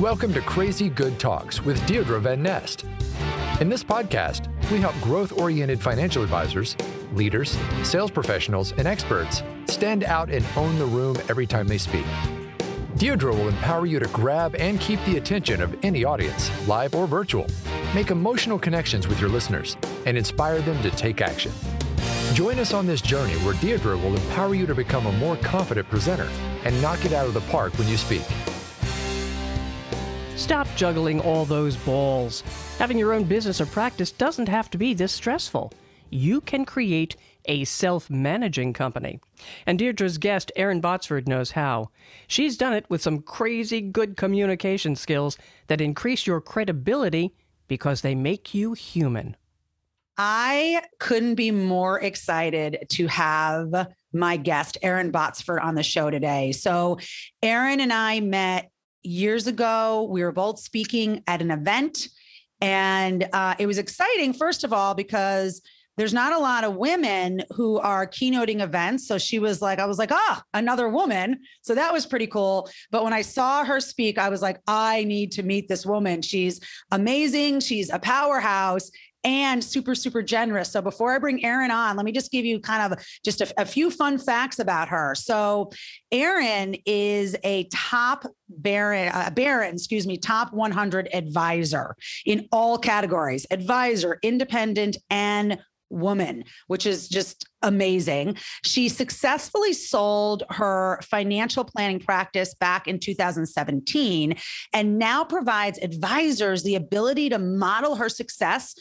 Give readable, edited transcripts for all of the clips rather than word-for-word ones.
Welcome to Crazy Good Talks with Deirdre Van Nest. In this podcast, we help growth-oriented financial advisors, leaders, sales professionals, and experts stand out and own the room every time they speak. Deirdre will empower you to grab and keep the attention of any audience, live or virtual, make emotional connections with your listeners, and inspire them to take action. Join us on this journey where Deirdre will empower you to become a more confident presenter and knock it out of the park when you speak. Stop juggling all those balls. Having your own business or practice doesn't have to be this stressful. You can create a self-managing company. And Deirdre's guest, Erin Botsford, knows how. She's done it with some crazy good communication skills that increase your credibility because they make you human. I couldn't be more excited to have my guest, Erin Botsford, on the show today. So Erin and I met years ago. We were both speaking at an event, and it was exciting, first of all, because there's not a lot of women who are keynoting events. So she was like, I was like, another woman. So that was pretty cool. But when I saw her speak, I was like, I need to meet this woman. She's amazing. She's a powerhouse and super, super generous. So before I bring Erin on, let me just give you kind of just a few fun facts about her. So Erin is a top top 100 advisor in all categories: advisor, independent, and woman, which is just amazing. She successfully sold her financial planning practice back in 2017 and now provides advisors the ability to model her success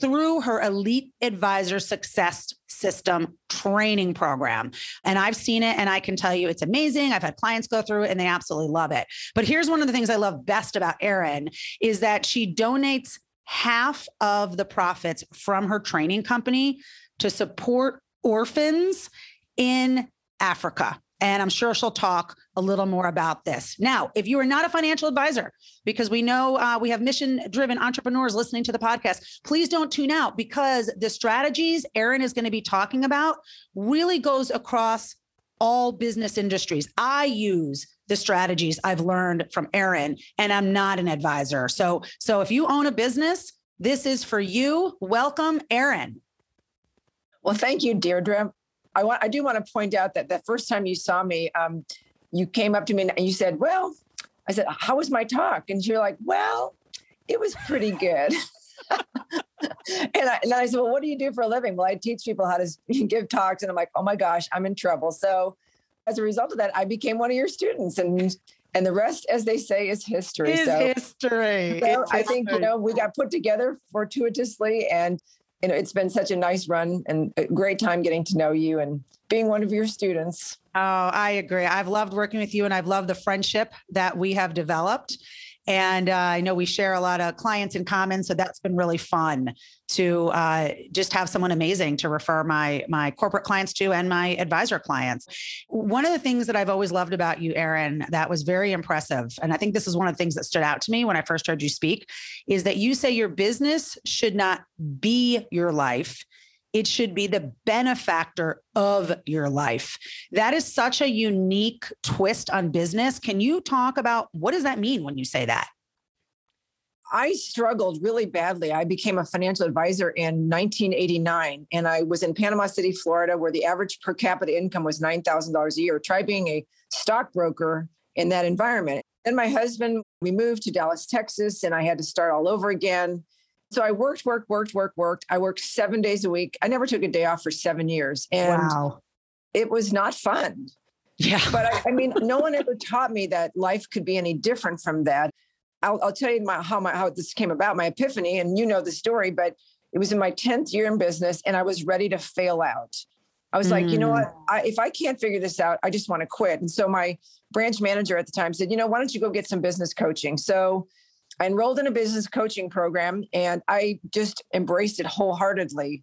through her Elite Advisor Success System training program. And I've seen it, and I can tell you it's amazing. I've had clients go through it and they absolutely love it. But here's one of the things I love best about Erin is that she donates half of the profits from her training company to support orphans in Africa. And I'm sure she'll talk a little more about this. Now, if you are not a financial advisor, because we know we have mission-driven entrepreneurs listening to the podcast, please don't tune out, because the strategies Erin is going to be talking about really goes across all business industries. I use the strategies I've learned from Erin, and I'm not an advisor. So if you own a business, this is for you. Welcome, Erin. Well, thank you, Deirdre. I do want to point out that the first time you saw me, you came up to me and you said, well, I said, how was my talk? And you're like, well, it was pretty good. And I said, well, what do you do for a living? Well, I teach people how to give talks. And I'm like, oh my gosh, I'm in trouble. So as a result of that, I became one of your students, and the rest, as they say, is history. So I think, we got put together fortuitously, and it's been such a nice run and a great time getting to know you and being one of your students. Oh, I agree. I've loved working with you, and I've loved the friendship that we have developed. And I know we share a lot of clients in common, so that's been really fun to just have someone amazing to refer my corporate clients to and my advisor clients. One of the things that I've always loved about you, Erin, that was very impressive, and I think this is one of the things that stood out to me when I first heard you speak, is that you say your business should not be your life. It should be the benefactor of your life. That is such a unique twist on business. Can you talk about what does that mean when you say that? I struggled really badly. I became a financial advisor in 1989, and I was in Panama City, Florida, where the average per capita income was $9,000 a year. Try being a stockbroker in that environment. Then my husband, we moved to Dallas, Texas, and I had to start all over again. So I worked. I worked 7 days a week. I never took a day off for 7 years. And wow, it was not fun. Yeah. But no one ever taught me that life could be any different from that. I'll tell you how this came about, my epiphany, and you know the story, but it was in my 10th year in business, and I was ready to fail out. I was like, you know what? If I can't figure this out, I just want to quit. And so my branch manager at the time said, why don't you go get some business coaching? So I enrolled in a business coaching program, and I just embraced it wholeheartedly.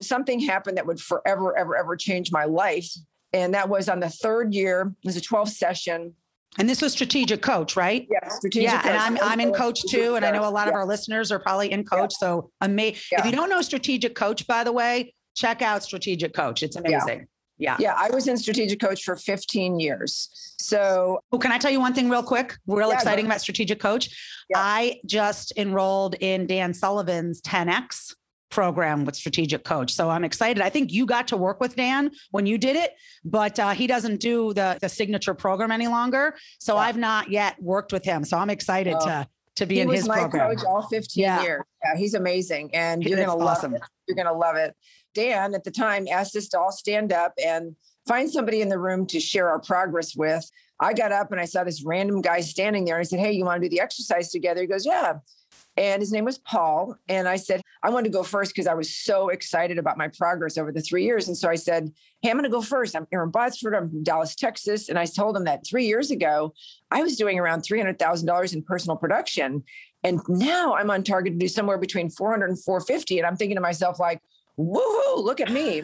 Something happened that would forever, ever, ever change my life. And that was on the third year. It was a 12th session. And this was Strategic Coach, right? Yeah, Strategic Coach. Yeah, and I'm in Coach too. And I know a lot of our listeners are probably in Coach. Yeah. So amazing. Yeah. If you don't know Strategic Coach, by the way, check out Strategic Coach. It's amazing. Yeah. Yeah. Yeah. I was in Strategic Coach for 15 years. So can I tell you one thing real quick? Exciting about Strategic Coach. Yeah. I just enrolled in Dan Sullivan's 10X program with Strategic Coach. So I'm excited. I think you got to work with Dan when you did it, but he doesn't do the signature program any longer. So yeah. I've not yet worked with him. So I'm excited to be in his program. He was my coach all 15 years. Yeah, he's amazing. And you're going to love him. You're going to love it. Dan at the time asked us to all stand up and find somebody in the room to share our progress with. I got up and I saw this random guy standing there. And I said, "Hey, you want to do the exercise together?" He goes, "Yeah." And his name was Paul. And I said, I wanted to go first because I was so excited about my progress over the 3 years. And so I said, "Hey, I'm going to go first. I'm Erin Botsford. I'm from Dallas, Texas." And I told him that 3 years ago, I was doing around $300,000 in personal production. And now I'm on target to do somewhere between 400 and 450. And I'm thinking to myself, like, woohoo, look at me.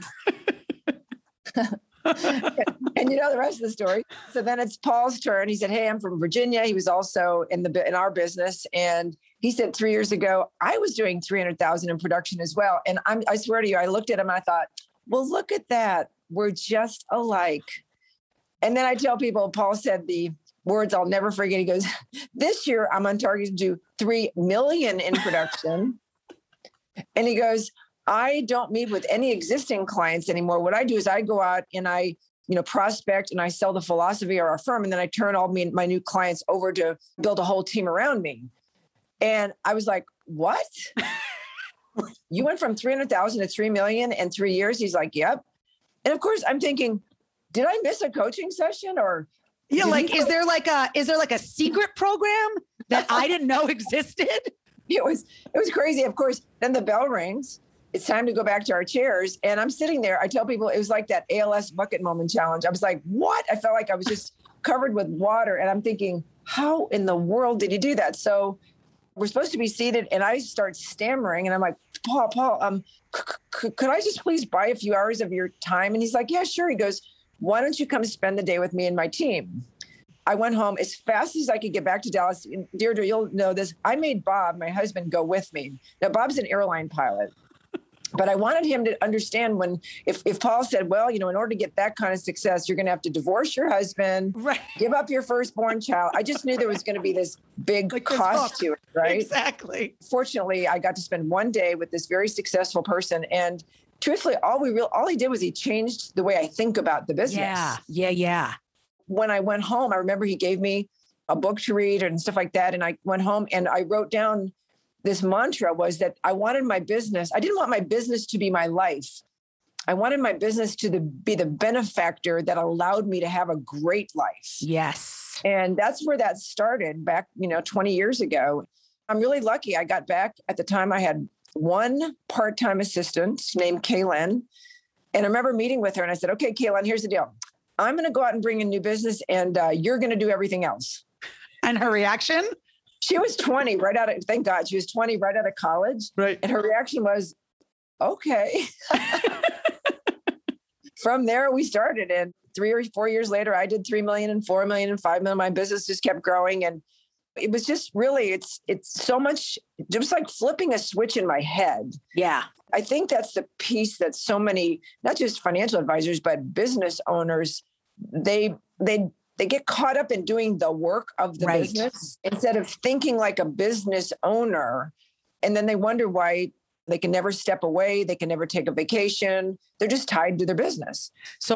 And you know the rest of the story. So then it's Paul's turn. He said, "Hey, I'm from Virginia." He was also in our business. And he said, 3 years ago, I was doing 300,000 in production as well. And I swear to you, I looked at him and I thought, well, look at that. We're just alike. And then I tell people, Paul said the words I'll never forget. He goes, "This year I'm on target to do 3 million in production." And he goes, "I don't meet with any existing clients anymore. What I do is I go out and I, prospect and I sell the philosophy of our firm. And then I turn all my new clients over to build a whole team around me." And I was like, "What? You went from 300,000 to 3 million in 3 years?" He's like, "Yep." And of course I'm thinking, did I miss a coaching session or? Yeah. Like, is there like a secret program that I didn't know existed? It was crazy. Of course, then the bell rings. It's time to go back to our chairs. And I'm sitting there. I tell people it was like that ALS bucket moment challenge. I was like, what? I felt like I was just covered with water. And I'm thinking, how in the world did you do that? So we're supposed to be seated. And I start stammering. And I'm like, Paul, could I just please buy a few hours of your time? And he's like, yeah, sure. He goes, why don't you come spend the day with me and my team? I went home as fast as I could get back to Dallas. And Deirdre, you'll know this. I made Bob, my husband, go with me. Now, Bob's an airline pilot. But I wanted him to understand if Paul said, well, in order to get that kind of success, you're going to have to divorce your husband, right, give up your firstborn child. I just knew there was going to be this big cost to it, right? Exactly. Fortunately, I got to spend one day with this very successful person. And truthfully, all he did was he changed the way I think about the business. Yeah. When I went home, I remember he gave me a book to read and stuff like that. And I went home and I wrote down this mantra was that I wanted my business. I didn't want my business to be my life. I wanted my business to be the benefactor that allowed me to have a great life. Yes. And that's where that started back, 20 years ago. I'm really lucky. I got back at the time I had one part-time assistant named Kaylin. And I remember meeting with her and I said, okay, Kaylin, here's the deal. I'm going to go out and bring in new business and you're going to do everything else. And her reaction? She was 20 right out of, thank God, she was 20 right out of college. Right. And her reaction was, okay. From there, we started. And 3 or 4 years later, I did 3 million and 4 million and 5 million. My business just kept growing. And it was just really, it's so much, just like flipping a switch in my head. Yeah. I think that's the piece that so many, not just financial advisors, but business owners, they get caught up in doing the work of the business instead of thinking like a business owner. And then they wonder why they can never step away. They can never take a vacation. They're just tied to their business. So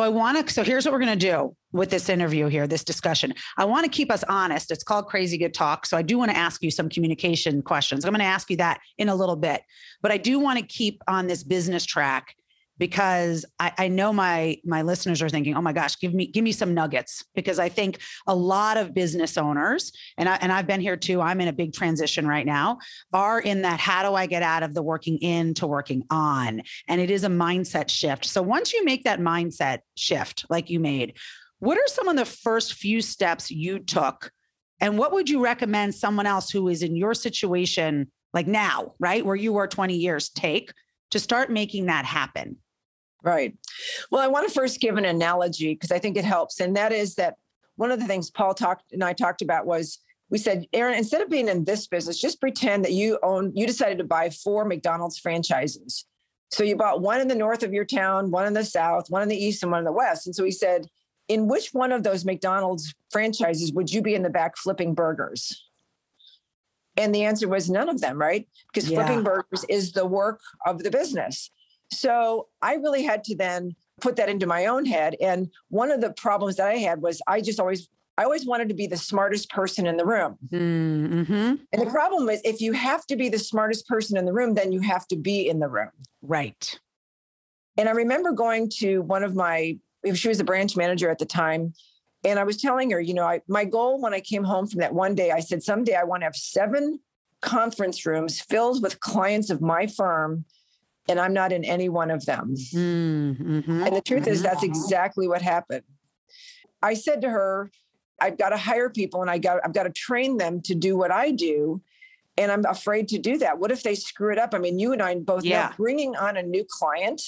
here's what we're going to do with this interview here, this discussion. I want to keep us honest. It's called Crazy Good Talk. So I do want to ask you some communication questions. I'm going to ask you that in a little bit, but I do want to keep on this business track because I know my listeners are thinking, oh my gosh, give me some nuggets, because I think a lot of business owners, and I've been here too, I'm in a big transition right now, are in that, how do I get out of the working in to working on? And it is a mindset shift. So once you make that mindset shift, like you made, what are some of the first few steps you took? And what would you recommend someone else who is in your situation, like now, right, where you were 20 years, take to start making that happen? Right. Well, I want to first give an analogy because I think it helps. And that is that one of the things Paul and I talked about was we said, Erin, instead of being in this business, just pretend that you decided to buy 4 McDonald's franchises. So you bought one in the north of your town, one in the south, one in the east, and one in the west. And so he said, in which one of those McDonald's franchises would you be in the back flipping burgers? And the answer was none of them, right? Because flipping burgers is the work of the business. So I really had to then put that into my own head. And one of the problems that I had was I always wanted to be the smartest person in the room. Mm-hmm. And the problem is, if you have to be the smartest person in the room, then you have to be in the room. Right. And I remember going to one of my, she was a branch manager at the time. And I was telling her, you know, my goal when I came home from that one day, I said, someday I want to have 7 conference rooms filled with clients of my firm, and I'm not in any one of them. Mm-hmm. And the truth is, that's exactly what happened. I said to her, I've got to hire people and I've got to train them to do what I do. And I'm afraid to do that. What if they screw it up? I mean, you and I both know bringing on a new client,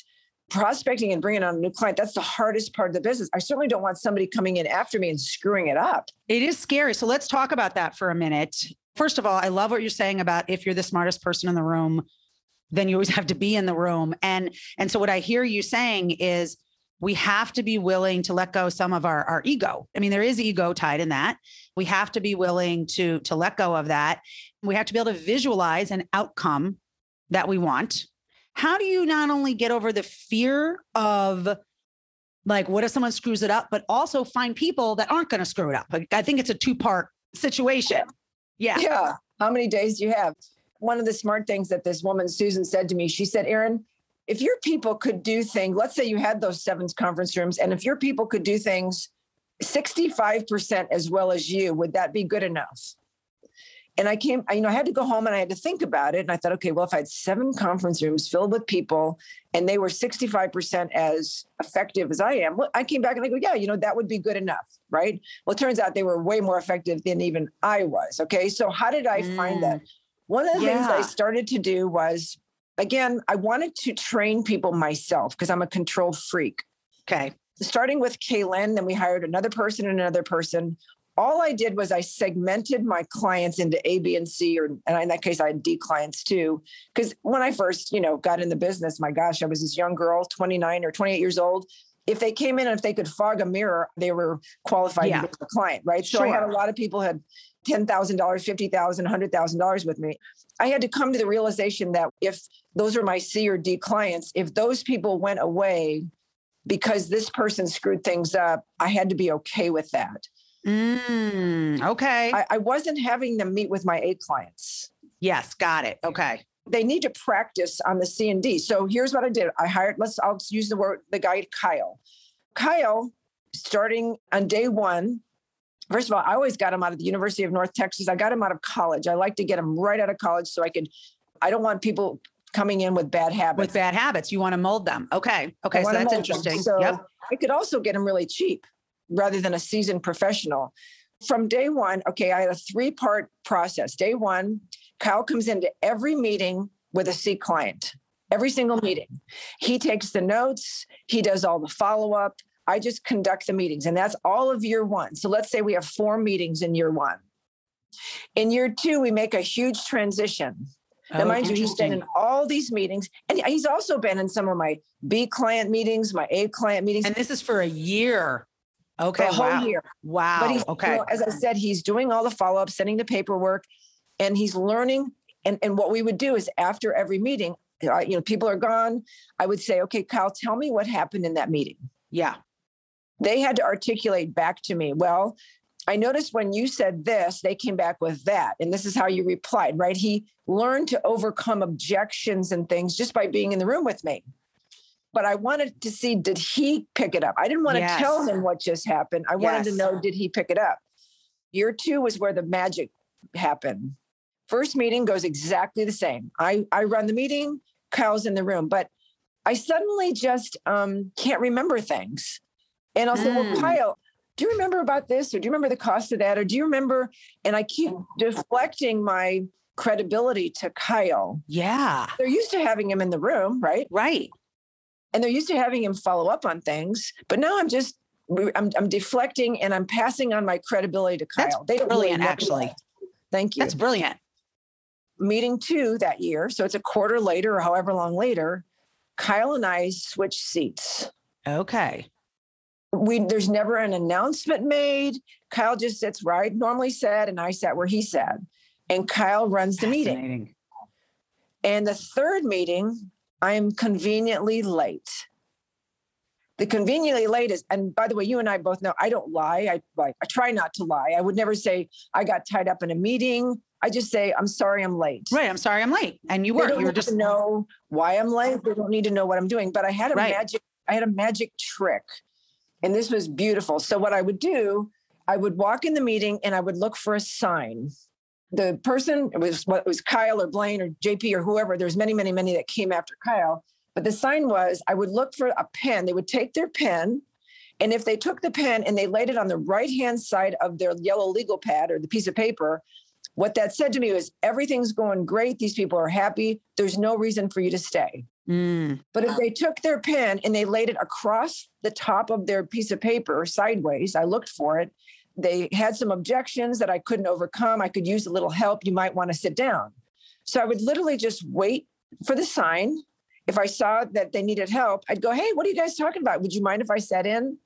prospecting and bringing on a new client, that's the hardest part of the business. I certainly don't want somebody coming in after me and screwing it up. It is scary. So let's talk about that for a minute. First of all, I love what you're saying about if you're the smartest person in the room, then you always have to be in the room. And so what I hear you saying is, we have to be willing to let go some of our ego. I mean, there is ego tied in that. We have to be willing to let go of that. We have to be able to visualize an outcome that we want. How do you not only get over the fear of like, what if someone screws it up, but also find people that aren't going to screw it up? I think it's a 2-part situation. Yeah. How many days do you have? One of the smart things that this woman, Susan, said to me, she said, Erin, if your people could do things, let's say you had those 7 conference rooms, and if your people could do things 65% as well as you, would that be good enough? And I had to go home and I had to think about it. And I thought, okay, well, if I had 7 conference rooms filled with people and they were 65% as effective as I am, well, I came back and I go, yeah, you know, that would be good enough, right? Well, it turns out they were way more effective than even I was. Okay. So how did I find that? One of the things I started to do was, again, I wanted to train people myself because I'm a control freak. Okay. Starting with Kaylin, then we hired another person and another person. All I did was I segmented my clients into A, B, and C, and in that case, I had D clients too. Because when I first, got in the business, my gosh, I was this young girl, 29 or 28 years old. If they came in and if they could fog a mirror, they were qualified to be a client, right? So I had a lot of people had $10,000, $50,000, $100,000 with me. I had to come to the realization that if those are my C or D clients, if those people went away because this person screwed things up, I had to be okay with that. Okay. I wasn't having them meet with my A clients. Yes. Got it. Okay. They need to practice on the C and D. So here's what I did. I hired, I'll use the guy, Kyle. Kyle, starting on day one, first of all, I always got him out of the University of North Texas. I got him out of college. I like to get him right out of college so I don't want people coming in with bad habits. With bad habits. You want to mold them. Okay. Okay. So that's interesting. So I could also get him really cheap rather than a seasoned professional. From day one, okay, I had a 3-part process. Day one, Kyle comes into every meeting with a C client, every single meeting. He takes the notes. He does all the follow-up. I just conduct the meetings, and that's all of year one. So let's say we have 4 meetings in year one. In year two, we make a huge transition. Now, mind you, he's been in all these meetings, and he's also been in some of my B client meetings, my A client meetings. And this is for a year. Okay. The whole year. Wow. But he's, as I said, he's doing all the follow-up, sending the paperwork, and he's learning. And what we would do is after every meeting, people are gone. I would say, okay, Kyle, tell me what happened in that meeting. Yeah. They had to articulate back to me, well, I noticed when you said this, they came back with that. And this is how you replied, right? He learned to overcome objections and things just by being in the room with me. But I wanted to see, did he pick it up? I didn't want to tell him what just happened. I wanted to know, did he pick it up? Year two was where the magic happened. First meeting goes exactly the same. I run the meeting, Kyle's in the room, but I suddenly just can't remember things. And I'll say, well, Kyle, do you remember about this? Or do you remember the cost of that? Or do you remember? And I keep deflecting my credibility to Kyle. Yeah. They're used to having him in the room, right? Right. And they're used to having him follow up on things. But now I'm deflecting and I'm passing on my credibility to Kyle. That's brilliant, actually. Thank you. That's brilliant. Meeting 2 that year. So it's a quarter later or however long later. Kyle and I switched seats. Okay. There's never an announcement made. Kyle just sits where I normally sat, and I sat where he sat. And Kyle runs the meeting. And the third meeting, I'm conveniently late. The conveniently late is, and by the way, you and I both know I don't lie. I try not to lie. I would never say I got tied up in a meeting. I just say, I'm sorry, I'm late. Right. I'm sorry, I'm late. And you were, you were just to know why I'm late. They don't need to know what I'm doing, but I had a magic trick. And this was beautiful. So what I would do, I would walk in the meeting and I would look for a sign. The person, it was Kyle or Blaine or JP or whoever. There's many, many, many that came after Kyle. But the sign was, I would look for a pen. They would take their pen. And if they took the pen and they laid it on the right-hand side of their yellow legal pad or the piece of paper, what that said to me was, everything's going great. These people are happy. There's no reason for you to stay. Mm. But if they took their pen and they laid it across the top of their piece of paper sideways, I looked for it. They had some objections that I couldn't overcome. I could use a little help. You might want to sit down. So I would literally just wait for the sign. If I saw that they needed help, I'd go, hey, what are you guys talking about? Would you mind if I sat in?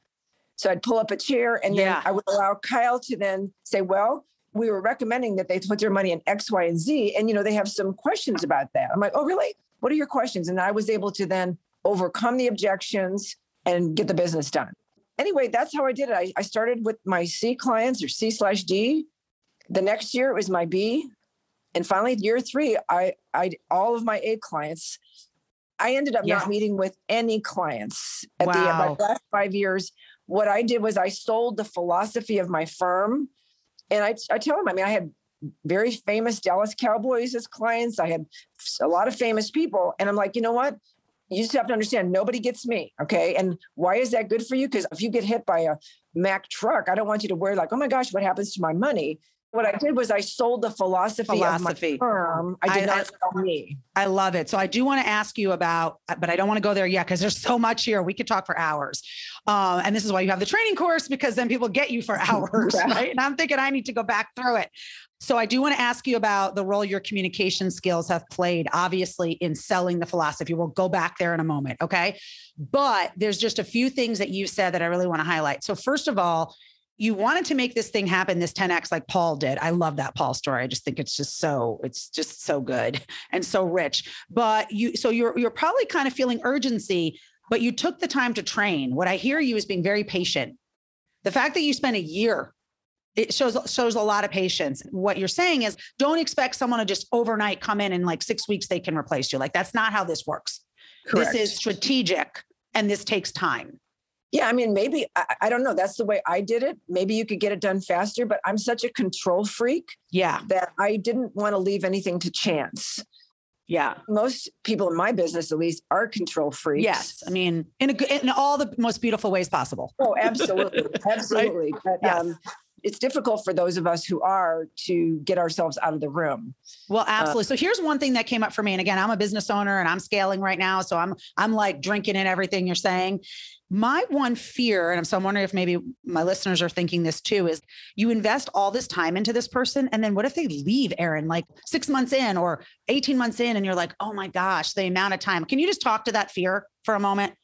So I'd pull up a chair, and then I would allow Kyle to then say, well, we were recommending that they put their money in X, Y, and Z. And, you know, they have some questions about that. I'm like, oh, really? What are your questions? And I was able to then overcome the objections and get the business done. Anyway, that's how I did it. I started with my C clients, or C/D. The next year it was my B. And finally, year three, I all of my A clients. I ended up not meeting with any clients at the end of my last 5 years. What I did was I sold the philosophy of my firm. And I tell them, I mean, I had very famous Dallas Cowboys as clients. I had a lot of famous people. And I'm like, you know what? You just have to understand, nobody gets me. Okay. And why is that good for you? Because if you get hit by a Mack truck, I don't want you to worry like, oh my gosh, what happens to my money? What I did was I sold the philosophy of my firm. I did not sell me. I love it. So I do want to ask you about, but I don't want to go there yet because there's so much here. We could talk for hours. And this is why you have the training course, because then people get you for hours, right? And I'm thinking I need to go back through it. So I do want to ask you about the role your communication skills have played, obviously, in selling the philosophy. We'll go back there in a moment, okay? But there's just a few things that you said that I really want to highlight. So first of all, you wanted to make this thing happen, this 10X, like Paul did. I love that Paul story. I just think it's just so good and so rich. But you're probably kind of feeling urgency, but you took the time to train. What I hear you is being very patient. The fact that you spent a year, it shows a lot of patience. What you're saying is, don't expect someone to just overnight come in and like 6 weeks, they can replace you. Like, that's not how this works. Correct. This is strategic and this takes time. Yeah. I mean, maybe, I don't know. That's the way I did it. Maybe you could get it done faster, but I'm such a control freak that I didn't want to leave anything to chance. Yeah. Most people in my business, at least, are control freaks. Yes. I mean, in all the most beautiful ways possible. Oh, absolutely. Absolutely. Right? But, yes. It's difficult for those of us who are to get ourselves out of the room. Well, absolutely. So here's one thing that came up for me. And again, I'm a business owner and I'm scaling right now. So I'm like drinking in everything you're saying. My one fear, and so I'm wondering if maybe my listeners are thinking this too, is you invest all this time into this person. And then what if they leave, Erin, like 6 months in or 18 months in, and you're like, oh my gosh, the amount of time. Can you just talk to that fear for a moment?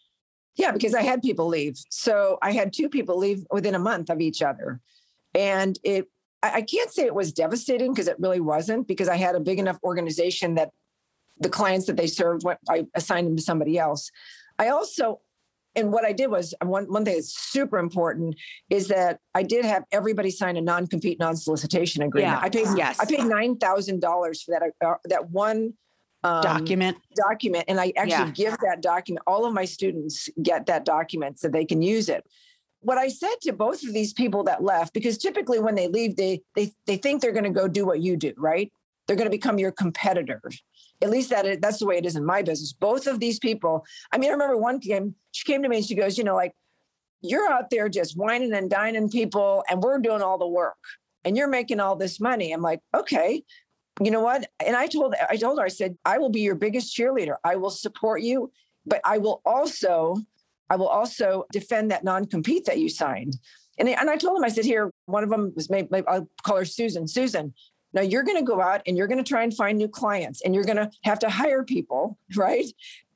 Yeah, because I had people leave. So I had two people leave within a month of each other. And I can't say it was devastating, because it really wasn't, because I had a big enough organization that the clients that they served, I assigned them to somebody else. I also, and what I did was, one thing that's super important is that I did have everybody sign a non-compete, non-solicitation agreement. Yeah. I paid $9,000 for that one document. And I actually give that document, all of my students get that document so they can use it. What I said to both of these people that left, because typically when they leave, they think they're going to go do what you do, right? They're going to become your competitor. At least that's the way it is in my business. Both of these people, I mean, I remember one time she came to me and she goes, you know, like, you're out there just whining and dining people and we're doing all the work and you're making all this money. I'm like, okay, you know what? And I told her, I said, I will be your biggest cheerleader. I will support you, but I will also defend that non-compete that you signed. And I told him, I said, here, one of them was I'll call her Susan. Susan, now you're going to go out and you're going to try and find new clients and you're going to have to hire people, right?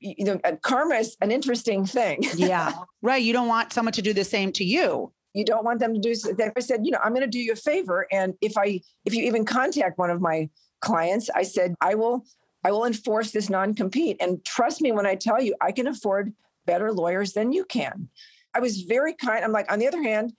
you know, karma is an interesting thing. Yeah. Right. You don't want someone to do the same to you. You don't want them to do. If I said, you know, I'm going to do you a favor. And if you even contact one of my clients, I said, I will enforce this non-compete. And trust me when I tell you, I can afford better lawyers than you can. I was very kind. I'm like, on the other hand,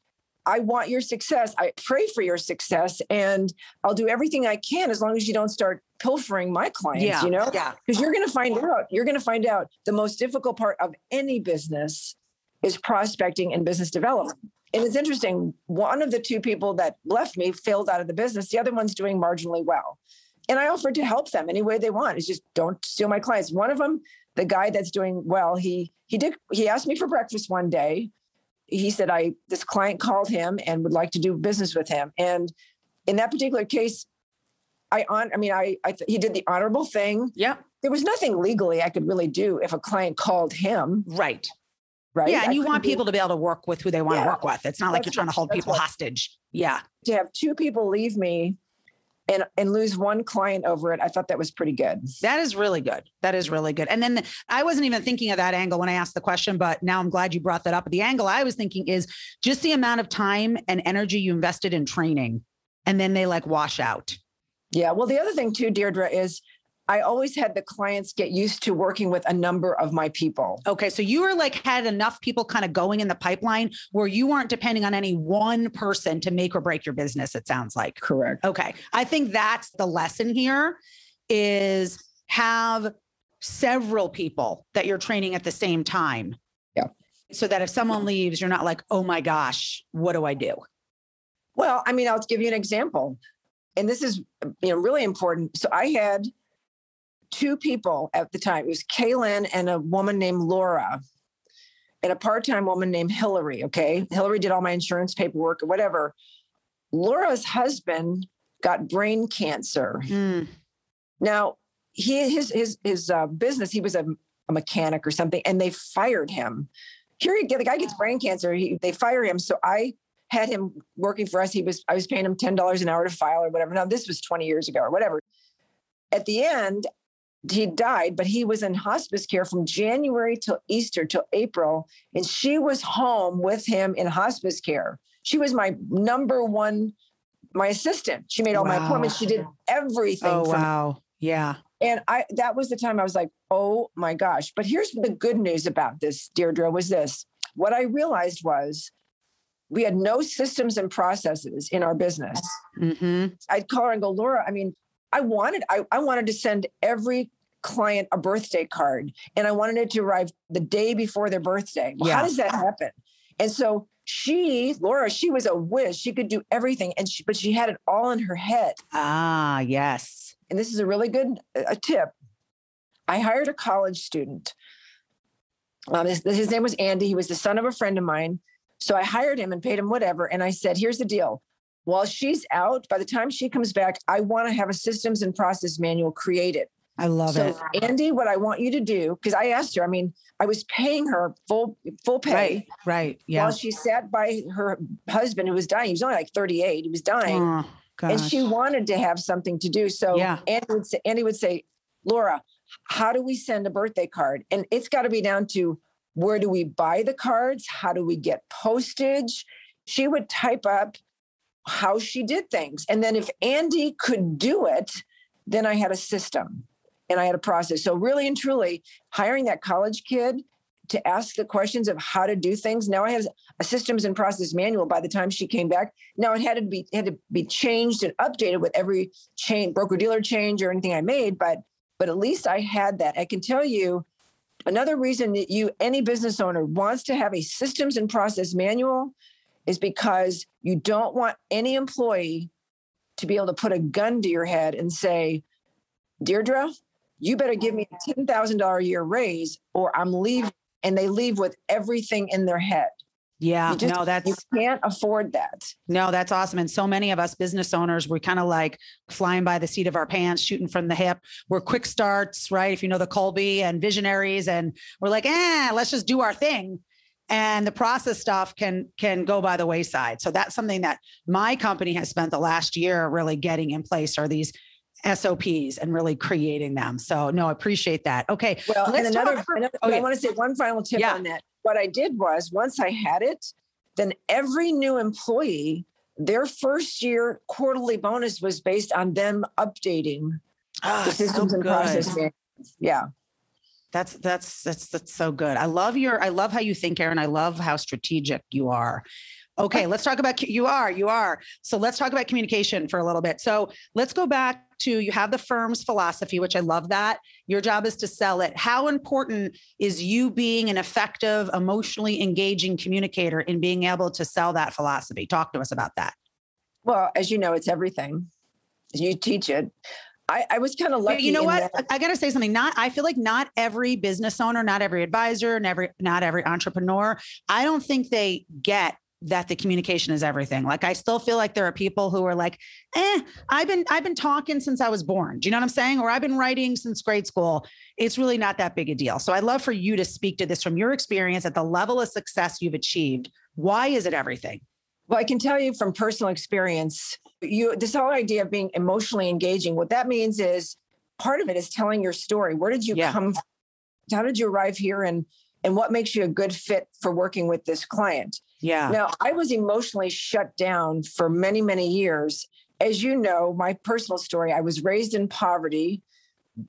I want your success. I pray for your success, and I'll do everything I can as long as you don't start pilfering my clients, you know? Yeah. Because you're going to find out the most difficult part of any business is prospecting and business development. And it's interesting. One of the two people that left me failed out of the business. The other one's doing marginally well. And I offered to help them any way they want. It's just, don't steal my clients. One of them, the guy that's doing well, he asked me for breakfast one day. He said, this client called him and would like to do business with him. And in that particular case, he did the honorable thing. Yeah. There was nothing legally I could really do if a client called him. Right. Right. Yeah. And you want people to be able to work with who they want to work with. It's not like you're trying to hold people hostage. Yeah. To have two people leave me and lose one client over it, I thought that was pretty good. That is really good. That is really good. And then I wasn't even thinking of that angle when I asked the question, but now I'm glad you brought that up. The angle I was thinking is just the amount of time and energy you invested in training, and then they like wash out. Yeah. Well, the other thing too, Deirdre, is I always had the clients get used to working with a number of my people. Okay. So you were like, had enough people kind of going in the pipeline where you weren't depending on any one person to make or break your business. It sounds like. Correct. Okay. I think that's the lesson here, is have several people that you're training at the same time. Yeah. So that if someone leaves, you're not like, oh my gosh, what do I do? Well, I mean, I'll give you an example, and this is, you know, really important. So I had two people at the time. It was Kaylin and a woman named Laura and a part-time woman named Hillary. Okay. Hillary did all my insurance paperwork or whatever. Laura's husband got brain cancer. Mm. Now his business, he was a mechanic or something, and they fired him. The guy gets brain cancer. They fire him. So I had him working for us. I was paying him $10 an hour to file or whatever. Now this was 20 years ago or whatever. At the end, he died, but he was in hospice care from January till Easter till April. And she was home with him in hospice care. She was my number one, my assistant. She made all my appointments. She did everything. Oh, wow. Me. Yeah. And that was the time I was like, oh my gosh. But here's the good news about this, Deirdre, was this. What I realized was we had no systems and processes in our business. Mm-hmm. I'd call her and go, Laura, I mean, I wanted to send every client a birthday card, and I wanted it to arrive the day before their birthday. Well, yeah. How does that happen? And so Laura, she was a whiz. She could do everything. But she had it all in her head. Ah, yes. And this is a really good tip. I hired a college student. His name was Andy. He was the son of a friend of mine. So I hired him and paid him whatever. And I said, here's the deal. While she's out, by the time she comes back, I want to have a systems and process manual created. I love it. So Andy, what I want you to do, because I asked her, I mean, I was paying her full pay. Right. Yeah. While she sat by her husband who was dying. He was only like 38. He was dying. Oh, and she wanted to have something to do. So Andy would say, Laura, how do we send a birthday card? And it's got to be down to, where do we buy the cards? How do we get postage? She would type up how she did things. And then if Andy could do it, then I had a system and I had a process. So really and truly, hiring that college kid to ask the questions of how to do things. Now I have a systems and process manual by the time she came back. Now it had to be changed and updated with every change, broker dealer change or anything I made, but at least I had that. I can tell you another reason that any business owner wants to have a systems and process manual is because you don't want any employee to be able to put a gun to your head and say, Deirdre, you better give me a $10,000 a year raise or I'm leaving. And they leave with everything in their head. Yeah, you can't afford that. No, that's awesome. And so many of us business owners, we're kind of like flying by the seat of our pants, shooting from the hip. We're quick starts, right? If you know the Colby and visionaries, and we're like, let's just do our thing. And the process stuff can go by the wayside. So that's something that my company has spent the last year really getting in place, are these SOPs and really creating them. So no, I appreciate that. Okay. Well, and I want to say one final tip on that. What I did was once I had it, then every new employee, their first year quarterly bonus was based on them updating the systems and processes. Yeah. That's so good. I love how you think, Erin. I love how strategic you are. Okay. Let's talk about, you are. So let's talk about communication for a little bit. So let's go back to, you have the firm's philosophy, which I love that. Your job is to sell it. How important is you being an effective, emotionally engaging communicator in being able to sell that philosophy? Talk to us about that. Well, as you know, it's everything. You teach it. I was kind of lucky. You know what? I got to say something. I feel like not every business owner, not every advisor, and not every entrepreneur, I don't think they get that the communication is everything. Like, I still feel like there are people who are like, I've been talking since I was born. Do you know what I'm saying? Or I've been writing since grade school. It's really not that big a deal. So I'd love for you to speak to this from your experience at the level of success you've achieved. Why is it everything? Well, I can tell you from personal experience, this whole idea of being emotionally engaging, what that means is part of it is telling your story. Where did you come from? How did you arrive here? And what makes you a good fit for working with this client? Yeah. Now, I was emotionally shut down for many, many years. As you know, my personal story, I was raised in poverty,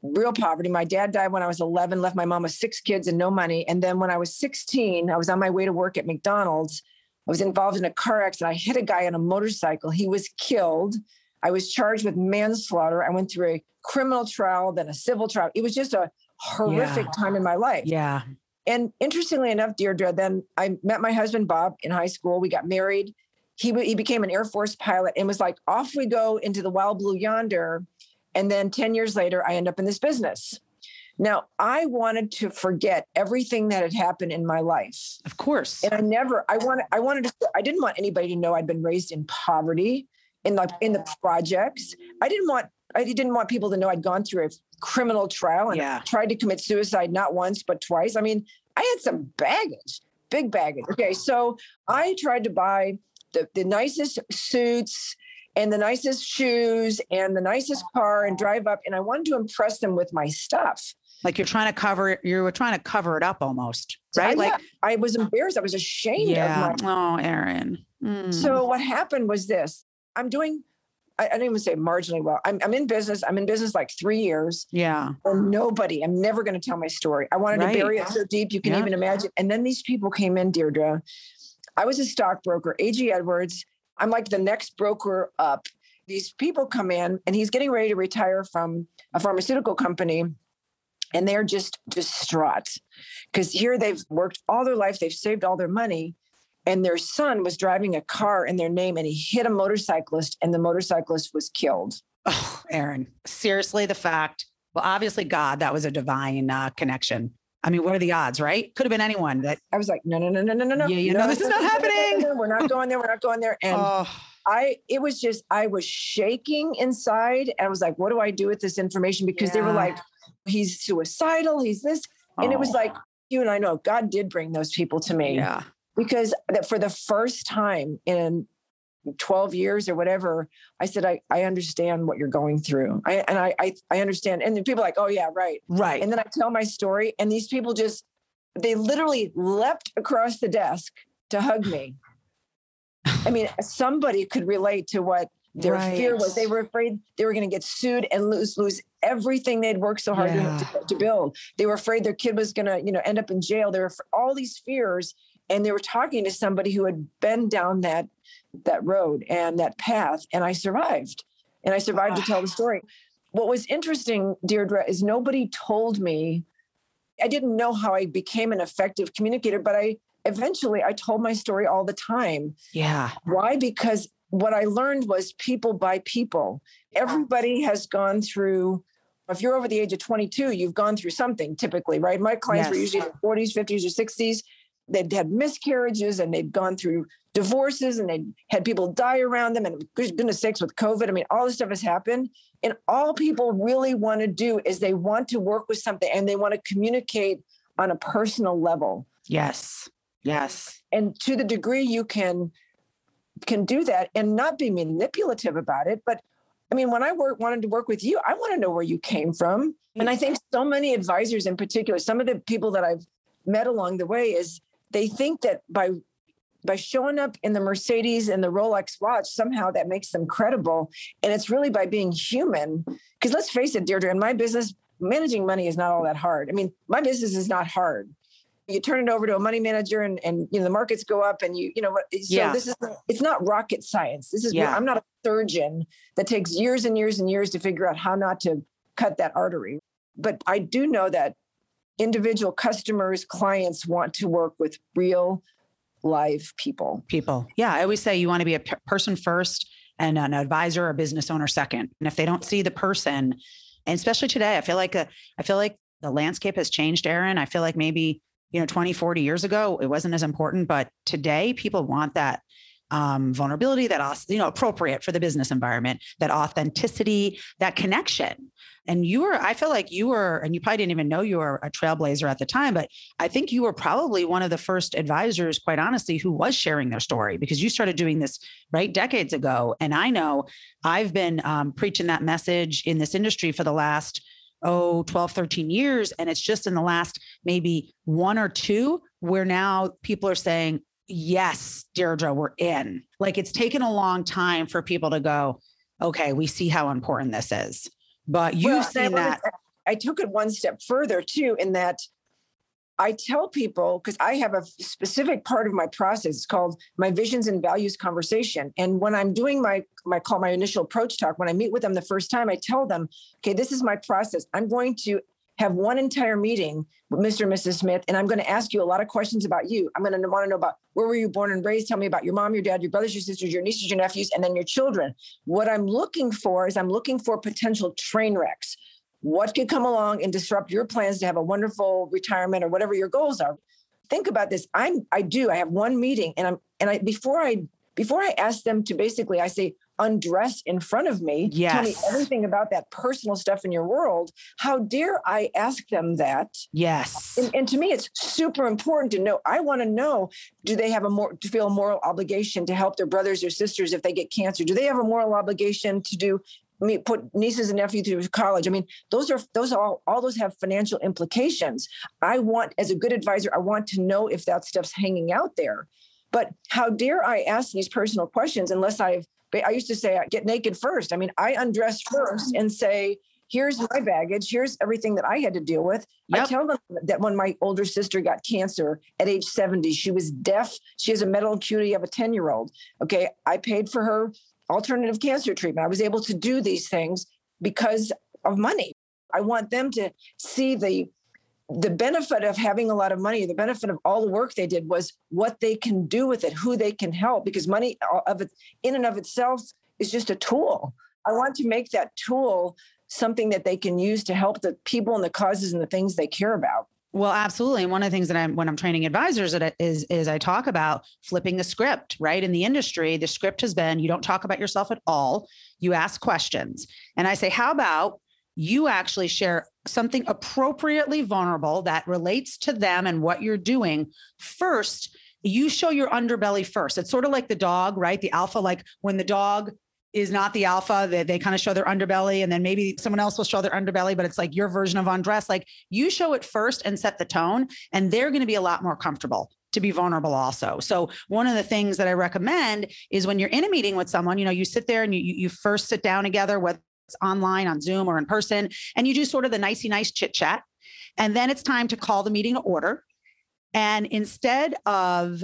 real poverty. My dad died when I was 11, left my mom with 6 kids and no money. And then when I was 16, I was on my way to work at McDonald's. I was involved in a car accident. I hit a guy on a motorcycle. He was killed. I was charged with manslaughter. I went through a criminal trial, then a civil trial. It was just a horrific time in my life. Yeah. And interestingly enough, Deirdre, then I met my husband, Bob, in high school. We got married. He became an Air Force pilot and was like, off we go into the wild blue yonder. And then 10 years later, I end up in this business. Now, I wanted to forget everything that had happened in my life. Of course. And I didn't want anybody to know I'd been raised in poverty, in the projects. I didn't want people to know I'd gone through a criminal trial and tried to commit suicide, not once, but twice. I mean, I had some baggage, big baggage. Okay. So I tried to buy the nicest suits and the nicest shoes and the nicest car and drive up. And I wanted to impress them with my stuff. Like you were trying to cover it up almost, right? I was embarrassed. I was ashamed of my. Oh, Erin. Mm. So what happened was this, I don't even say marginally well. I'm in business. I'm in business like 3 years. Yeah. And nobody, I'm never going to tell my story. I wanted to bury it so deep. You can even imagine. And then these people came in, Deirdre. I was a stockbroker, AG Edwards. I'm like the next broker up. These people come in and he's getting ready to retire from a pharmaceutical company. And they're just distraught because here they've worked all their life. They've saved all their money. And their son was driving a car in their name and he hit a motorcyclist and the motorcyclist was killed. Oh, Erin, seriously, the fact. Well, obviously, God, that was a divine connection. I mean, what are the odds, right? Could have been anyone that. I was like, no. Yeah, you know, this is not happening. No, we're not going there. We're not going there. And I was shaking inside. And I was like, what do I do with this information? Because they were like, he's suicidal. He's this. And it was like, you and I know God did bring those people to me. Yeah. Because for the first time in 12 years or whatever, I said, I understand what you're going through. I understand. And then people are like, oh yeah, right. Right. And then I tell my story and these people just, they literally leapt across the desk to hug me. I mean, somebody could relate to what their fear was. They were afraid they were going to get sued and lose everything they'd worked so hard to build. They were afraid their kid was going to, end up in jail. There were all these fears. And they were talking to somebody who had been down that road and that path. And I survived. And I survived to tell the story. What was interesting, Deirdre, is nobody told me. I didn't know how I became an effective communicator, but I eventually told my story all the time. Yeah. Why? Because what I learned was people by people. Everybody has gone through. If you're over the age of 22, you've gone through something typically, right? My clients were usually in their 40s, 50s, or 60s. They'd had miscarriages and they'd gone through divorces and they'd had people die around them. And goodness sakes, with COVID, I mean, all this stuff has happened. And all people really want to do is they want to work with something and they want to communicate on a personal level. Yes. Yes. And to the degree you can do that and not be manipulative about it, but I mean, when I wanted to work with you, I want to know where you came from. And I think so many advisors in particular, some of the people that I've met along the way is they think that by showing up in the Mercedes and the Rolex watch, somehow that makes them credible. And it's really by being human. Because let's face it, Deirdre, in my business, managing money is not all that hard. I mean, my business is not hard. You turn it over to a money manager and you know, the markets go up and you know, this is, it's not rocket science. This is, I'm not a surgeon that takes years and years and years to figure out how not to cut that artery. But I do know that individual customers, clients want to work with real live people. Yeah. I always say you want to be a person first and an advisor or business owner second. And if they don't see the person, and especially today, I feel like the landscape has changed, Erin. I feel like maybe, 20, 40 years ago, it wasn't as important, but today people want that vulnerability, that, appropriate for the business environment, that authenticity, that connection. And I feel like you were, and you probably didn't even know you were a trailblazer at the time, but I think you were probably one of the first advisors, quite honestly, who was sharing their story because you started doing this right decades ago. And I know I've been preaching that message in this industry for the last 12, 13 years. And it's just in the last maybe one or two where now people are saying, yes, Deirdre, we're in. Like it's taken a long time for people to go, okay, we see how important this is. But you've seen that. I took it one step further too, in that I tell people, because I have a specific part of my process, it's called my visions and values conversation. And when I'm doing my initial approach talk, when I meet with them the first time, I tell them, okay, this is my process. I'm going to have one entire meeting with Mr. and Mrs. Smith, and I'm going to ask you a lot of questions about you. I'm going to want to know about where were you born and raised? Tell me about your mom, your dad, your brothers, your sisters, your nieces, your nephews, and then your children. What I'm looking for is potential train wrecks. What could come along and disrupt your plans to have a wonderful retirement or whatever your goals are? Think about this. I have one meeting and I before I ask them to basically, I say, undress in front of me. Yes. Tell me everything about that personal stuff in your world. How dare I ask them that? Yes. And to me, it's super important to know. I want to know, do they have feel a moral obligation to help their brothers or sisters if they get cancer? Do they have a moral obligation to put nieces and nephews through college? I mean, those have financial implications. I want, as a good advisor, I want to know if that stuff's hanging out there. But how dare I ask these personal questions unless I used to say, I get naked first. I mean, I undress first and say, here's my baggage. Here's everything that I had to deal with. Yep. I tell them that when my older sister got cancer at age 70, she was deaf. She has a mental acuity of a 10-year-old. Okay. I paid for her alternative cancer treatment. I was able to do these things because of money. I want them to see the benefit of having a lot of money, the benefit of all the work they did was what they can do with it, who they can help, because money in and of itself is just a tool. I want to make that tool something that they can use to help the people and the causes and the things they care about. Well, absolutely. And one of the things that when I'm training advisors is I talk about flipping the script, right? In the industry, the script has been, you don't talk about yourself at all. You ask questions. And I say, how about you actually share something appropriately vulnerable that relates to them and what you're doing first. You show your underbelly first. It's sort of like the dog, right? The alpha, like when the dog is not the alpha, they kind of show their underbelly and then maybe someone else will show their underbelly, but it's like your version of undress. Like you show it first and set the tone, and they're going to be a lot more comfortable to be vulnerable also. So one of the things that I recommend is when you're in a meeting with someone, you sit there and you first sit down together, whether it's online on Zoom or in person, and you do sort of the nicey nice chit chat. And then it's time to call the meeting to order. And instead of,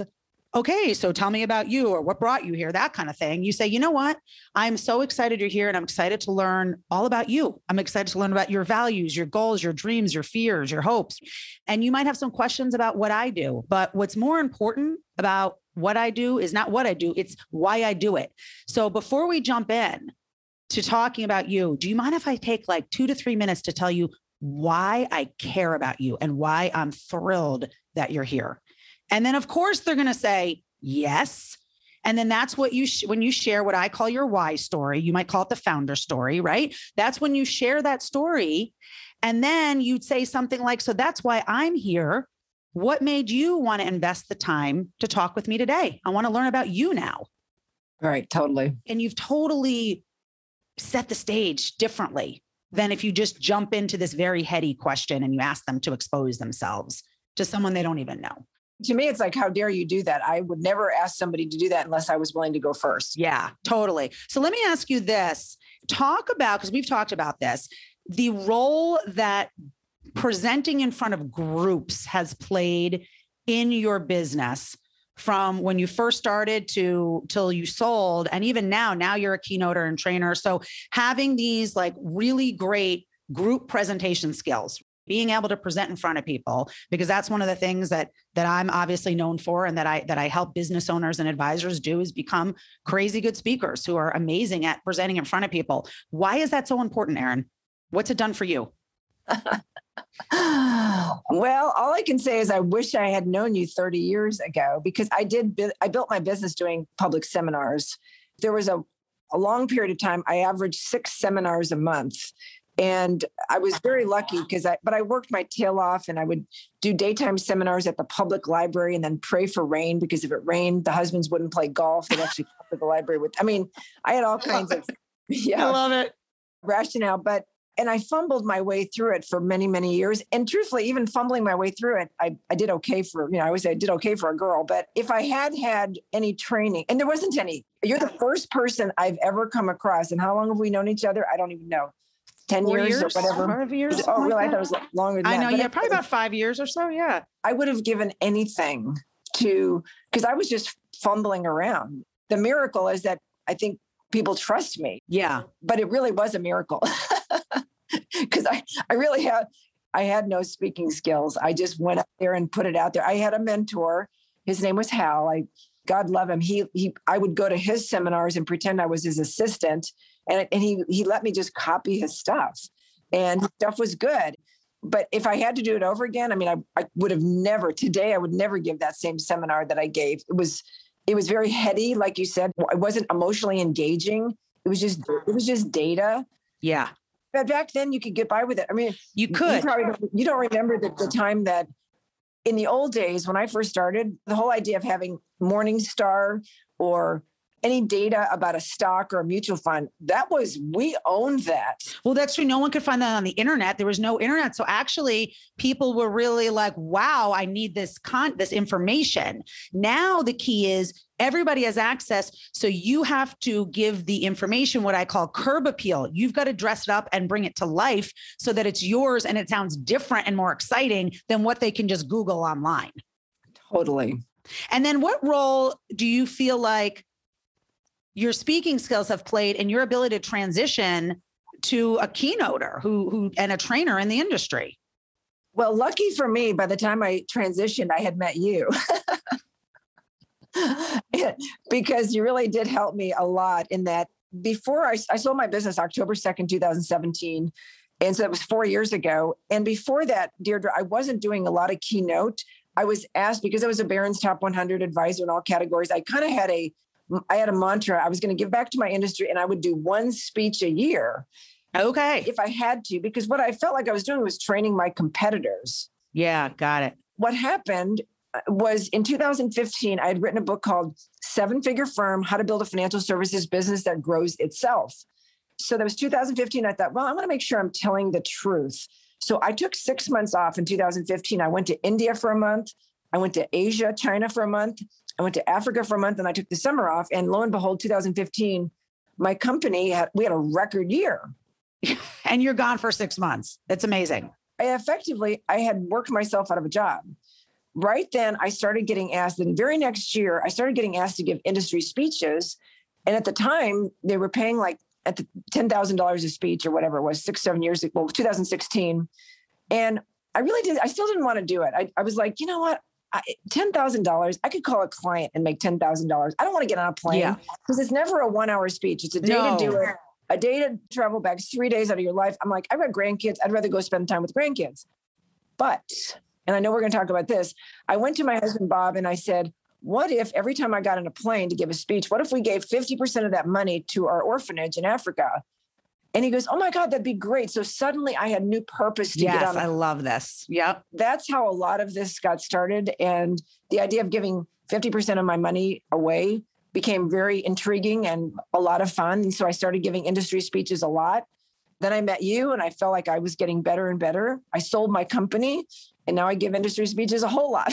okay, so tell me about you or what brought you here, that kind of thing, you say, you know what? I'm so excited you're here and I'm excited to learn all about you. I'm excited to learn about your values, your goals, your dreams, your fears, your hopes. And you might have some questions about what I do, but what's more important about what I do is not what I do, it's why I do it. So before we jump in to talking about you, do you mind if I take like 2 to 3 minutes to tell you why I care about you and why I'm thrilled that you're here? And then of course they're going to say yes. And then that's what when you share what I call your why story, you might call it the founder story, right? That's when you share that story. And then you'd say something like, so that's why I'm here. What made you want to invest the time to talk with me today? I want to learn about you now. All right. Totally. And you've totally set the stage differently than if you just jump into this very heady question and you ask them to expose themselves to someone they don't even know. To me, it's like, how dare you do that? I would never ask somebody to do that unless I was willing to go first. Yeah, totally. So let me ask you this. Talk about, because we've talked about this, the role that presenting in front of groups has played in your business from when you first started to till you sold. And even now you're a keynoter and trainer. So having these like really great group presentation skills, being able to present in front of people, because that's one of the things that I'm obviously known for and that I help business owners and advisors do is become crazy good speakers who are amazing at presenting in front of people. Why is that so important, Erin? What's it done for you? Well, all I can say is I wish I had known you 30 years ago, because I built my business doing public seminars. There was a long period of time, I averaged 6 seminars a month. And I was very lucky because I worked my tail off, and I would do daytime seminars at the public library and then pray for rain, because if it rained, the husbands wouldn't play golf. They'd actually come to the library with, I had all kinds of, I love it. Rationale, and I fumbled my way through it for many, many years. And truthfully, even fumbling my way through it, I did okay for, I always say I did okay for a girl, but if I had any training, and there wasn't any, you're the first person I've ever come across. And how long have we known each other? I don't even know. 10 years or whatever. 5 years. Oh, really? I thought it was longer than that. I know. Yeah, probably about 5 years or so. Yeah. I would have given anything because I was just fumbling around. The miracle is that I think people trust me. Yeah. But it really was a miracle. Because I had no speaking skills. I just went up there and put it out there. I had a mentor. His name was Hal. God love him. I would go to his seminars and pretend I was his assistant, and he let me just copy his stuff, and his stuff was good. But if I had to do it over again, I would have never. Today, I would never give that same seminar that I gave. It was very heady, like you said. It wasn't emotionally engaging. It was just data. Yeah. But back then you could get by with it. You could. You don't remember the time that in the old days when I first started, the whole idea of having Morningstar or any data about a stock or a mutual fund, we owned that. Well, that's true. No one could find that on the internet. There was no internet. So actually people were really like, wow, I need this information. Now the key is everybody has access. So you have to give the information, what I call curb appeal. You've got to dress it up and bring it to life so that it's yours and it sounds different and more exciting than what they can just Google online. Totally. And then what role do you feel like your speaking skills have played in your ability to transition to a keynoter who and a trainer in the industry? Well, lucky for me, by the time I transitioned, I had met you. Because you really did help me a lot in that. Before I sold my business October 2nd, 2017. And so that was 4 years ago. And before that, Deirdre, I wasn't doing a lot of keynote. I was asked, because I was a Barron's Top 100 advisor in all categories, I kind of had I had a mantra. I was going to give back to my industry and I would do one speech a year. Okay. If I had to, because what I felt like I was doing was training my competitors. Yeah. Got it. What happened was in 2015, I had written a book called 7-Figure Firm, How to Build a Financial Services Business That Grows Itself. So that was 2015. I thought, well, I want to make sure I'm telling the truth. So I took 6 months off in 2015. I went to India for a month. I went to Asia, China for a month. I went to Africa for a month and I took the summer off. And lo and behold, 2015, my company, we had a record year. And you're gone for 6 months. That's amazing. I had worked myself out of a job. Right then I started getting asked, and very next year, I started getting asked to give industry speeches. And at the time they were paying like at the $10,000 a speech or whatever it was, 6-7 years ago, 2016. And I still didn't want to do it. I was like, you know what? $10,000. I could call a client and make $10,000. I don't want to get on a plane because it's never a 1 hour speech. It's a day to do it, a day to travel back, 3 days out of your life. I'm like, I've got grandkids. I'd rather go spend time with grandkids. But, and I know we're going to talk about this. I went to my husband, Bob, and I said, what if every time I got on a plane to give a speech, what if we gave 50% of that money to our orphanage in Africa? And he goes, oh my God, that'd be great. So suddenly I had new purpose to get on. Yes, I love this. Yep. That's how a lot of this got started. And the idea of giving 50% of my money away became very intriguing and a lot of fun. And so I started giving industry speeches a lot. Then I met you and I felt like I was getting better and better. I sold my company and now I give industry speeches a whole lot.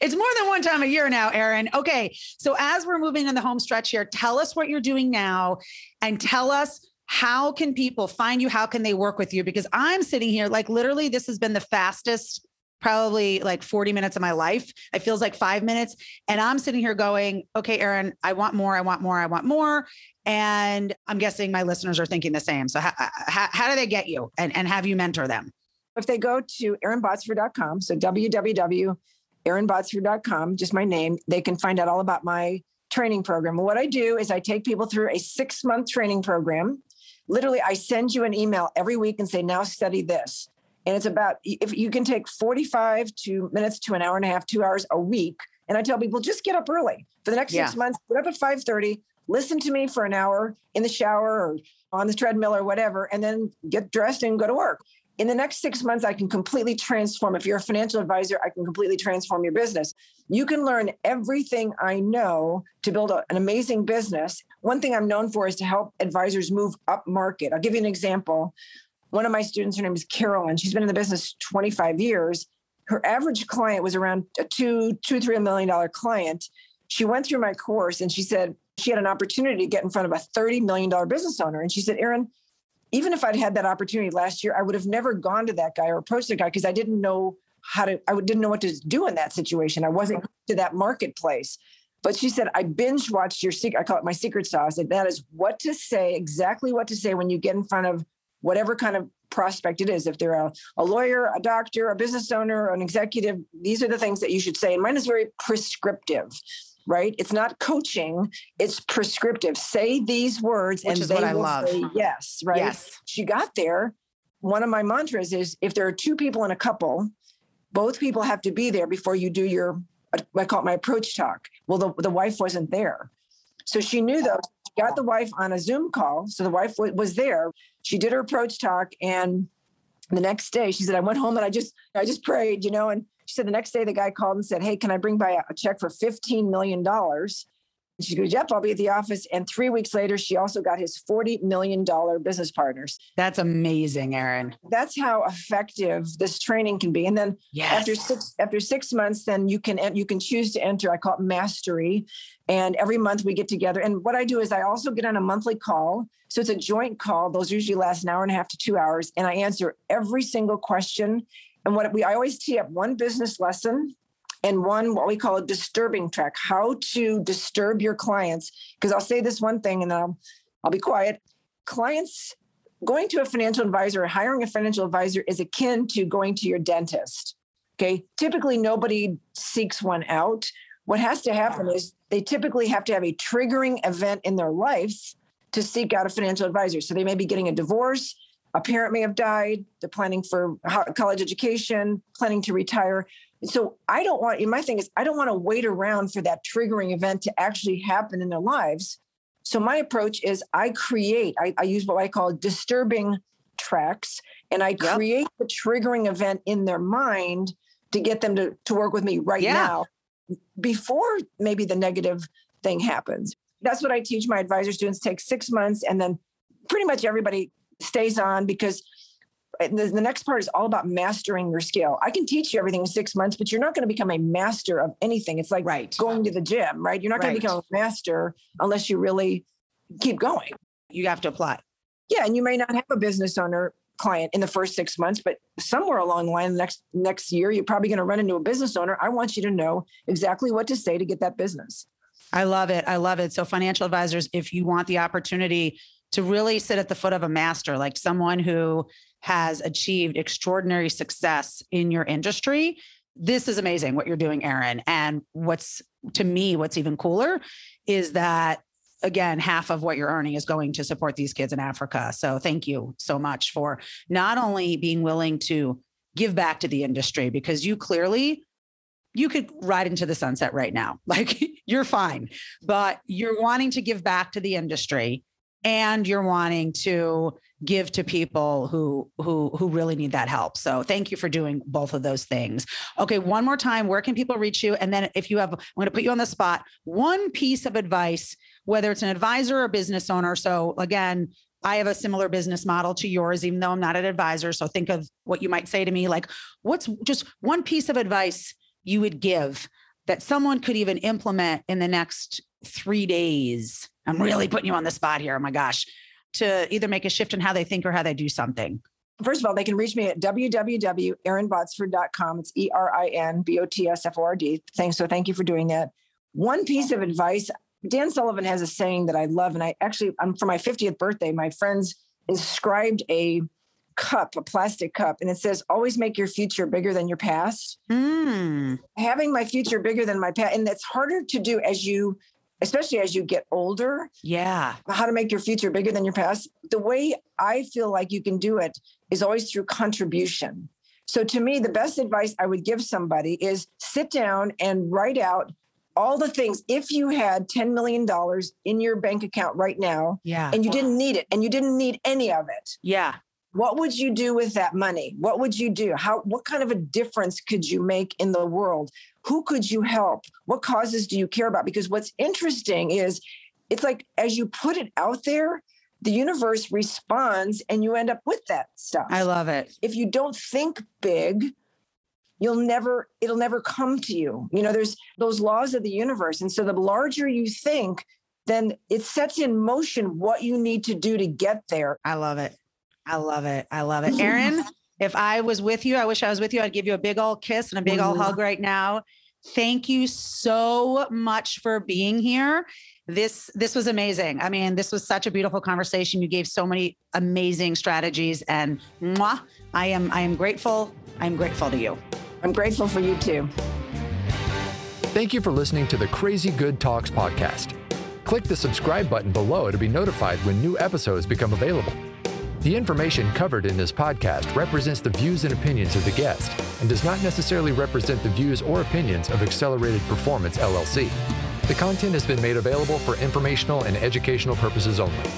It's more than one time a year now, Erin. Okay. So as we're moving in the home stretch here, tell us what you're doing now and tell us, how can people find you? How can they work with you? Because I'm sitting here, like literally, this has been the fastest, probably like 40 minutes of my life. It feels like 5 minutes. And I'm sitting here going, okay, Erin, I want more. I want more. I want more. And I'm guessing my listeners are thinking the same. So how do they get you and have you mentor them? If they go to erinbotsford.com, so www.erinbotsford.com, just my name, they can find out all about my training program. What I do is I take people through a 6-month training program. Literally, I send you an email every week and say, now study this. And it's about, if you can take 45 minutes to an hour and a half, 2 hours a week. And I tell people, just get up early for the next 6 months, get up at 5:30, listen to me for an hour in the shower or on the treadmill or whatever, and then get dressed and go to work. In the next 6 months, I can completely transform. If you're a financial advisor, I can completely transform your business. You can learn everything I know to build an amazing business. One thing I'm known for is to help advisors move up market. I'll give you an example. One of my students, her name is Carolyn. She's been in the business 25 years. Her average client was around a $2-3 million client. She went through my course and she said she had an opportunity to get in front of a $30 million business owner. And she said, Erin, even if I'd had that opportunity last year, I would have never gone to that guy or approached the guy because I didn't know what to do in that situation. I wasn't to that marketplace. But she said, I binge watched your secret. I call it my secret sauce. And that is what to say, exactly what to say when you get in front of whatever kind of prospect it is. If they're a lawyer, a doctor, a business owner, an executive, these are the things that you should say. And mine is very prescriptive, right? It's not coaching. It's prescriptive. Say these words and they will say yes, right? Yes. She got there. One of my mantras is if there are two people in a couple, both people have to be there before you do your, I call it my approach talk. Well, the wife wasn't there. So she knew though, she got the wife on a Zoom call. So the wife was there. She did her approach talk. And the next day she said, I went home and I just prayed, and she said, the next day the guy called and said, hey, can I bring by a check for $15 million? And she goes, yep, I'll be at the office. And 3 weeks later, she also got his $40 million business partners. That's amazing, Erin. That's how effective this training can be. And then after six months, then you can choose to enter, I call it mastery. And every month we get together. And what I do is I also get on a monthly call. So it's a joint call. Those usually last an hour and a half to 2 hours. And I answer every single question. And I always tee up one business lesson and one, what we call a disturbing track, how to disturb your clients. Because I'll say this one thing and then I'll be quiet. Clients, going to a financial advisor or hiring a financial advisor is akin to going to your dentist. Okay. Typically nobody seeks one out. What has to happen is they typically have to have a triggering event in their life to seek out a financial advisor. So they may be getting a divorce. A parent may have died. They're planning for college education, planning to retire. So my thing is, I don't want to wait around for that triggering event to actually happen in their lives. So my approach is I use what I call disturbing tracks, and I create the triggering event in their mind to get them to work with me now before maybe the negative thing happens. That's what I teach my advisor students. Take 6 months, and then pretty much everybody stays on because the next part is all about mastering your skill. I can teach you everything in 6 months, but you're not going to become a master of anything. It's like going to the gym, right? You're not going to become a master unless you really keep going. You have to apply. Yeah. And you may not have a business owner client in the first 6 months, but somewhere along the line, the next year, you're probably going to run into a business owner. I want you to know exactly what to say to get that business. I love it. I love it. So financial advisors, if you want the opportunity to really sit at the foot of a master, like someone who has achieved extraordinary success in your industry, this is amazing what you're doing, Erin. And what's even cooler is that, again, half of what you're earning is going to support these kids in Africa. So thank you so much for not only being willing to give back to the industry, because you clearly, you could ride into the sunset right now. Like you're fine, but you're wanting to give back to the industry. and you're wanting to give to people who really need that help. So thank you for doing both of those things. Okay. One more time, where can people reach you? And then if you have, I'm going to put you on the spot, one piece of advice, whether it's an advisor or business owner. So again, I have a similar business model to yours, even though I'm not an advisor. So think of what you might say to me, like, what's just one piece of advice you would give that someone could even implement in the next 3 days? I'm really putting you on the spot here. Oh my gosh. To either make a shift in how they think or how they do something. First of all, they can reach me at www.erinbotsford.com. It's ErinBotsford. So thank you for doing that. One piece of advice, Dan Sullivan has a saying that I love. And I actually, for my 50th birthday, my friends inscribed a cup, a plastic cup. And it says, always make your future bigger than your past. Mm. Having my future bigger than my past. And that's harder to do as you, especially as you get older. Yeah. How to make your future bigger than your past. The way I feel like you can do it is always through contribution. So to me, the best advice I would give somebody is sit down and write out all the things. If you had $10 million in your bank account right now, yeah, and you didn't need it and you didn't need any of it. Yeah. What would you do with that money? What would you do? What kind of a difference could you make in the world? Who could you help? What causes do you care about? Because what's interesting is it's like, as you put it out there, the universe responds and you end up with that stuff. I love it. If you don't think big, it'll never come to you. You know, there's those laws of the universe. And so the larger you think, then it sets in motion what you need to do to get there. I love it. I love it. I love it. Erin, if I was with you, I wish I was with you. I'd give you a big old kiss and a big old hug right now. Thank you so much for being here. This was amazing. I mean, this was such a beautiful conversation. You gave so many amazing strategies, and mwah, I am grateful. I'm grateful to you. I'm grateful for you too. Thank you for listening to the Crazy Good Talks podcast. Click the subscribe button below to be notified when new episodes become available. The information covered in this podcast represents the views and opinions of the guest and does not necessarily represent the views or opinions of Accelerated Performance, LLC. The content has been made available for informational and educational purposes only.